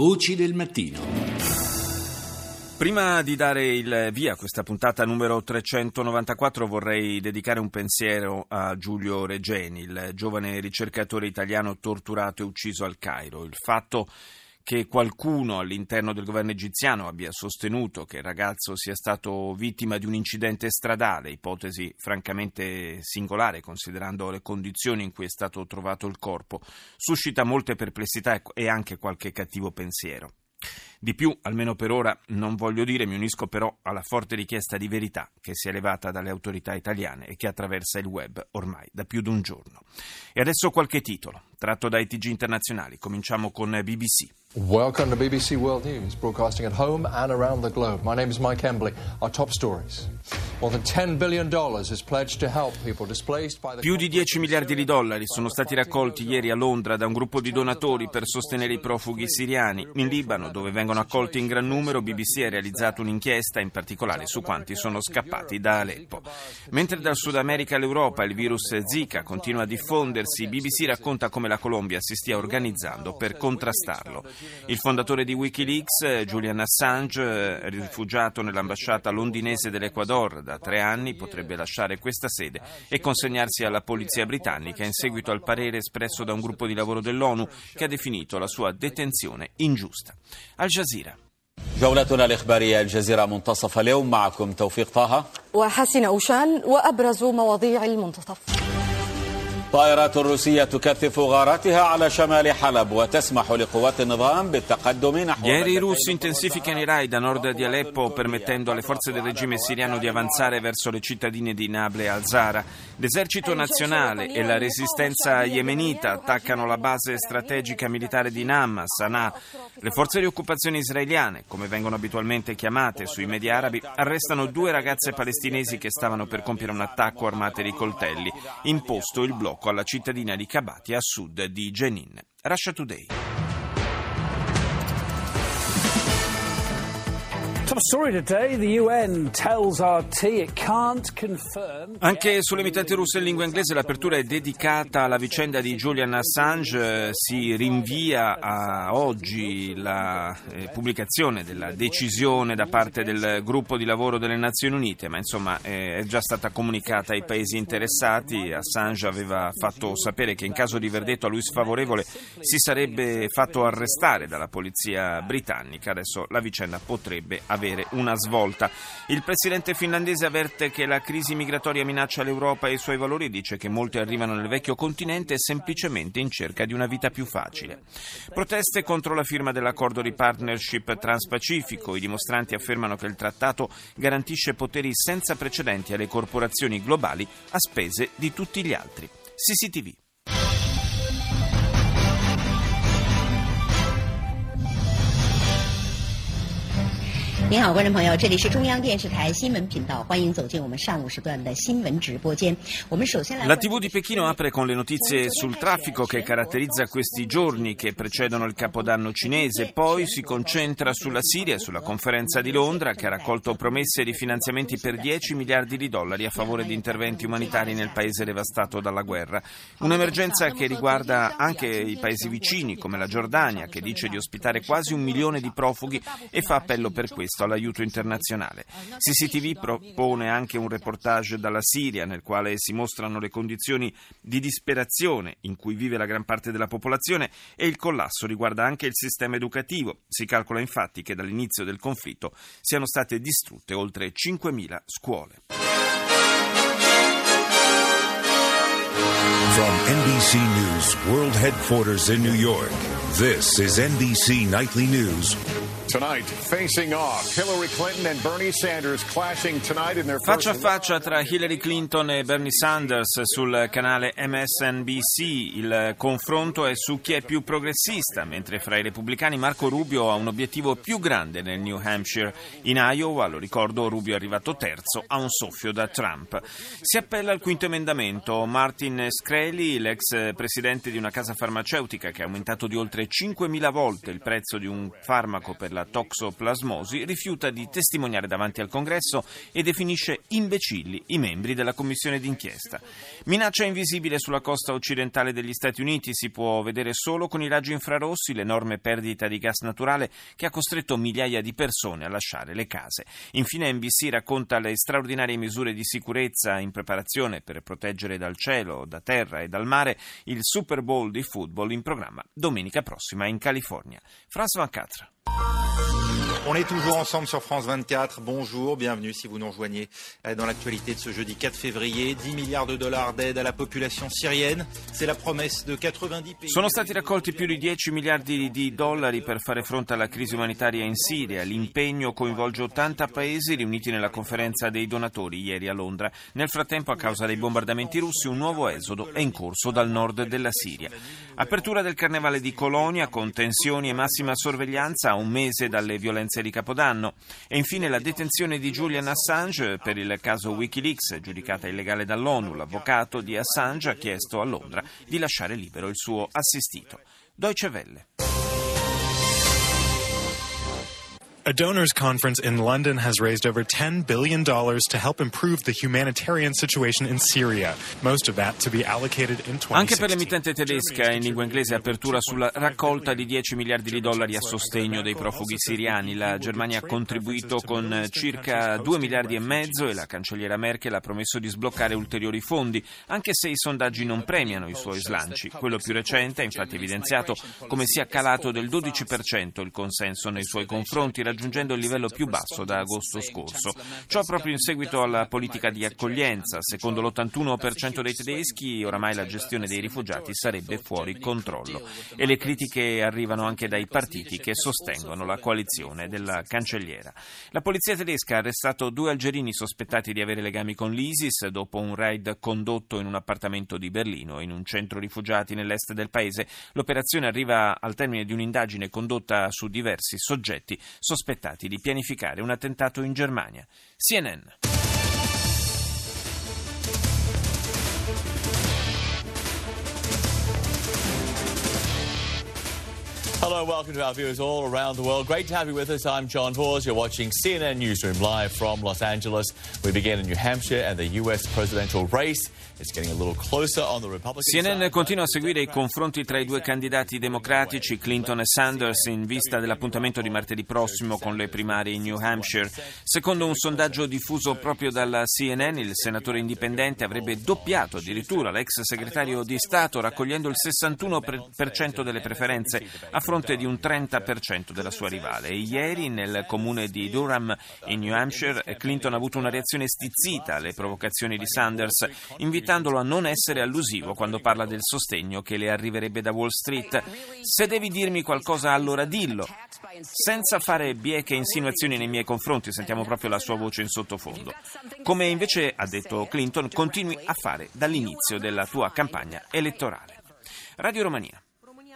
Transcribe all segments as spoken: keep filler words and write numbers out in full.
Voci del mattino. Prima di dare il via a questa puntata numero trecentonovantaquattro vorrei dedicare un pensiero a Giulio Regeni, il giovane ricercatore italiano torturato e ucciso al Cairo. Il fatto che qualcuno all'interno del governo egiziano abbia sostenuto che il ragazzo sia stato vittima di un incidente stradale, ipotesi francamente singolare considerando le condizioni in cui è stato trovato il corpo, suscita molte perplessità e anche qualche cattivo pensiero. Di più, almeno per ora, non voglio dire, mi unisco però alla forte richiesta di verità che si è elevata dalle autorità italiane e che attraversa il web ormai da più di un giorno. E adesso qualche titolo, tratto dai T G internazionali. Cominciamo con B B C. Welcome to B B C World News, broadcasting at home and around the globe. My name is Mike Embley. Our top stories. More than ten billion dollars is pledged to help people displaced by the... Più di dieci miliardi di dollari sono stati raccolti ieri a Londra da un gruppo di donatori per sostenere i profughi siriani. In Libano, dove vengono accolti in gran numero, B B C ha realizzato un'inchiesta, in particolare su quanti sono scappati da Aleppo. Mentre dal Sud America all'Europa il virus Zika continua a diffondersi, B B C racconta come la Colombia si stia organizzando per contrastarlo. Il fondatore di WikiLeaks, Julian Assange, rifugiato nell'ambasciata londinese dell'Ecuador da tre anni, potrebbe lasciare questa sede e consegnarsi alla polizia britannica in seguito al parere espresso da un gruppo di lavoro dell'ONU che ha definito la sua detenzione ingiusta. Al Jazeera. جولتنا الإخبارية الجزيرة منتصف اليوم معكم توفيق طه وحسن أوشان وأبرز مواضيع المنتصف. طائرات روسية تكثف غاراتها على شمال حلب وتسمح لقوات النظام بالتقدم نحو... Ieri i russi intensificano i raid a nord di Aleppo, permettendo alle forze del regime siriano di avanzare verso le cittadine di Nable e al-Zara. L'esercito nazionale e la resistenza yemenita attaccano la base strategica militare di Nam a Sana'a. Le forze di occupazione israeliane, come vengono abitualmente chiamate sui media arabi, arrestano due ragazze palestinesi che stavano per compiere un attacco armate di coltelli. Imposto il blocco alla cittadina di Kabati a sud di Jenin. Russia Today. Anche sulle emittenti russe in lingua inglese l'apertura è dedicata alla vicenda di Julian Assange. Si rinvia a oggi la pubblicazione della decisione da parte del gruppo di lavoro delle Nazioni Unite, ma insomma è già stata comunicata ai paesi interessati. Assange aveva fatto sapere che in caso di verdetto a lui sfavorevole si sarebbe fatto arrestare dalla polizia britannica. Adesso la vicenda potrebbe avere avere una svolta. Il presidente finlandese avverte che la crisi migratoria minaccia l'Europa e i suoi valori e dice che molti arrivano nel vecchio continente semplicemente in cerca di una vita più facile. Proteste contro la firma dell'accordo di partnership transpacifico. I dimostranti affermano che il trattato garantisce poteri senza precedenti alle corporazioni globali a spese di tutti gli altri. C C T V. La T V di Pechino apre con le notizie sul traffico che caratterizza questi giorni che precedono il Capodanno cinese, poi si concentra sulla Siria e sulla conferenza di Londra che ha raccolto promesse di finanziamenti per dieci miliardi di dollari a favore di interventi umanitari nel paese devastato dalla guerra. Un'emergenza che riguarda anche i paesi vicini come la Giordania, che dice di ospitare quasi un milione di profughi e fa appello per questo all'aiuto internazionale. C C T V propone anche un reportage dalla Siria nel quale si mostrano le condizioni di disperazione in cui vive la gran parte della popolazione e il collasso riguarda anche il sistema educativo. Si calcola infatti che dall'inizio del conflitto siano state distrutte oltre cinquemila scuole. From N B C News World Headquarters in New York, this is N B C Nightly News. Tonight, facing off, Hillary Clinton and Bernie Sanders clashing tonight in their faccia a faccia tra Hillary Clinton e Bernie Sanders sul canale M S N B C. Il confronto è su chi è più progressista, mentre fra i repubblicani Marco Rubio ha un obiettivo più grande nel New Hampshire. In Iowa, lo ricordo, Rubio è arrivato terzo a un soffio da Trump. Si appella al quinto emendamento. Martin Scrushli, l'ex presidente di una casa farmaceutica che ha aumentato di oltre cinquemila volte il prezzo di un farmaco per la della toxoplasmosi, rifiuta di testimoniare davanti al Congresso e definisce imbecilli i membri della commissione d'inchiesta. Minaccia invisibile sulla costa occidentale degli Stati Uniti, si può vedere solo con i raggi infrarossi l'enorme perdita di gas naturale che ha costretto migliaia di persone a lasciare le case. Infine N B C racconta le straordinarie misure di sicurezza in preparazione per proteggere dal cielo, da terra e dal mare il Super Bowl di football in programma domenica prossima in California. France vingt-quatre. On est toujours ensemble sur France vingt-quatre. Bonjour, bienvenue si vous nous rejoignez dans l'actualité de ce jeudi quatre février. dix miliardi di dollari d'aide à la population syrienne, c'est la promesse de novanta paesi. Sono stati raccolti più di dieci miliardi di dollari per fare fronte alla crisi umanitaria in Siria. L'impegno coinvolge ottanta paesi riuniti nella conferenza dei donatori ieri a Londra. Nel frattempo, a causa dei bombardamenti russi, un nuovo esodo è in corso dal nord della Siria. Apertura del carnevale di Colonia con tensioni e massima sorveglianza a un mese dalle violenze di Capodanno. E infine la detenzione di Julian Assange per il caso WikiLeaks, giudicata illegale dall'ONU. L'avvocato di Assange ha chiesto a Londra di lasciare libero il suo assistito. Deutsche Welle. A donors conference in London has raised over ten billion dollars to help improve the humanitarian situation in Syria. Most of that to be allocated in twenty sixteen. Anche per l'emittente tedesca in lingua inglese apertura sulla raccolta di dieci miliardi di dollari a sostegno dei profughi siriani. La Germania ha contribuito con circa due miliardi e mezzo e la cancelliera Merkel ha promesso di sbloccare ulteriori fondi, anche se i sondaggi non premiano i suoi slanci. Quello più recente ha infatti evidenziato come sia calato del dodici per cento il consenso nei suoi confronti, raggiungendo il livello più basso da agosto scorso. Ciò proprio in seguito alla politica di accoglienza. Secondo l'ottantuno per cento dei tedeschi, oramai la gestione dei rifugiati sarebbe fuori controllo. E le critiche arrivano anche dai partiti che sostengono la coalizione della cancelliera. La polizia tedesca ha arrestato due algerini sospettati di avere legami con l'ISIS dopo un raid condotto in un appartamento di Berlino e in un centro rifugiati nell'est del paese. L'operazione arriva al termine di un'indagine condotta su diversi soggetti sospettati sospettati di pianificare un attentato in Germania. C N N. Hello, welcome to our viewers all around the world. Great to have you with us. I'm John Hawes. You're watching C N N Newsroom live from Los Angeles. We begin in New Hampshire and the U S presidential race is getting a little closer on the Republican side. C N N continua a seguire i confronti tra i due candidati democratici, Clinton e Sanders, in vista dell'appuntamento di martedì prossimo con le primarie in New Hampshire. Secondo un sondaggio diffuso proprio dalla C N N, il senatore indipendente avrebbe doppiato addirittura l'ex segretario di Stato, raccogliendo il sessantuno per cento delle preferenze a fronte di un trenta per cento della sua rivale. E ieri nel comune di Durham in New Hampshire Clinton ha avuto una reazione stizzita alle provocazioni di Sanders, invitandolo a non essere allusivo quando parla del sostegno che le arriverebbe da Wall Street. Se devi dirmi qualcosa allora dillo, senza fare bieche insinuazioni nei miei confronti. Sentiamo proprio la sua voce in sottofondo. Come invece ha detto Clinton, continui a fare dall'inizio della tua campagna elettorale. Radio Romania.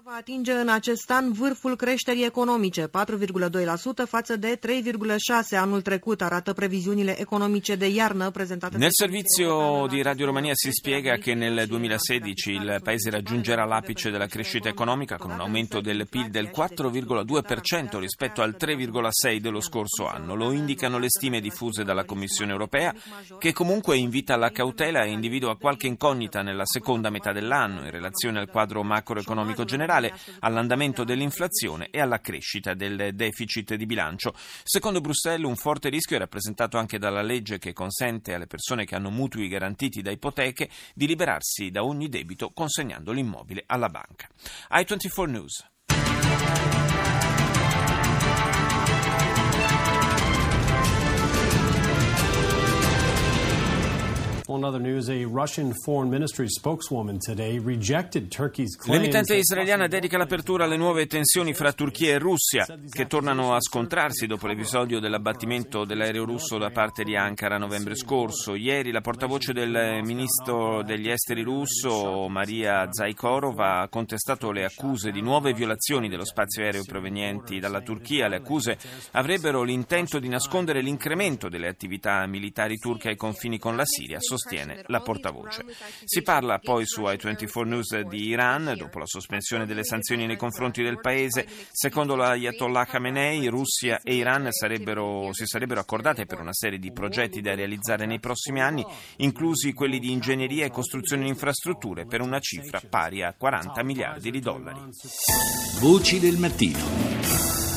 Va atinge în acest an vârful creșterii economice, quattro virgola due per cento față de tre virgola sei per cento anul trecut, arată previziunile economice de iarnă prezentate. Nel servizio di Radio Romania si spiega che nel duemilasedici il paese raggiungerà l'apice della crescita economica con un aumento del P I L del quattro virgola due per cento rispetto al tre virgola sei per cento dello scorso anno. Lo indicano le stime diffuse dalla Commissione europea, che comunque invita alla cautela e individua qualche incognita nella seconda metà dell'anno in relazione al quadro macroeconomico generale, all'andamento dell'inflazione e alla crescita del deficit di bilancio. Secondo Bruxelles, un forte rischio è rappresentato anche dalla legge che consente alle persone che hanno mutui garantiti da ipoteche di liberarsi da ogni debito consegnando l'immobile alla banca. i ventiquattro News. In other news, a Russian Foreign Ministry spokeswoman today rejected Turkey's claims. L'emittente israeliana dedica l'apertura alle nuove tensioni fra Turchia e Russia, che tornano a scontrarsi dopo l'episodio dell'abbattimento dell'aereo russo da parte di Ankara a novembre scorso. Ieri la portavoce del ministro degli esteri russo, Maria Zakharova, ha contestato le accuse di nuove violazioni dello spazio aereo provenienti dalla Turchia. Le accuse avrebbero l'intento di nascondere l'incremento delle attività militari turche ai confini con la Siria, sostenendo sostiene la portavoce. Si parla poi su i ventiquattro News di Iran, dopo la sospensione delle sanzioni nei confronti del paese. Secondo l'Ayatollah Khamenei, Russia e Iran sarebbero, si sarebbero accordate per una serie di progetti da realizzare nei prossimi anni, inclusi quelli di ingegneria e costruzione di infrastrutture, per una cifra pari a quaranta miliardi di dollari. Voci del mattino.